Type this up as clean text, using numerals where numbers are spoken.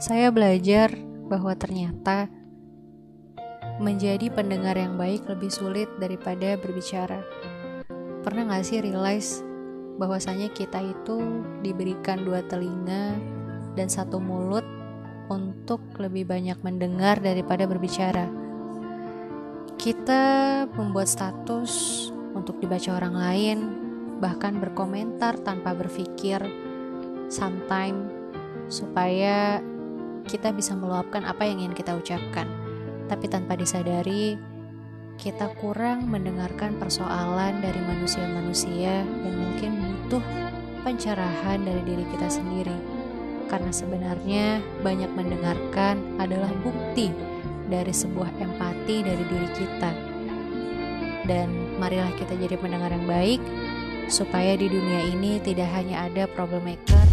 saya belajar bahwa ternyata menjadi pendengar yang baik lebih sulit daripada berbicara. Pernah gak sih realize bahwasanya kita itu diberikan 2 telinga dan 1 mulut untuk lebih banyak mendengar daripada berbicara. Kita membuat status untuk dibaca orang lain, bahkan berkomentar tanpa berpikir sometimes, supaya kita bisa meluapkan apa yang ingin kita ucapkan. Tapi tanpa disadari, kita kurang mendengarkan persoalan dari manusia-manusia yang mungkin butuh pencerahan dari diri kita sendiri. Karena sebenarnya banyak mendengarkan adalah bukti dari sebuah empati dari diri kita. Dan marilah kita jadi pendengar yang baik, supaya di dunia ini tidak hanya ada problem maker,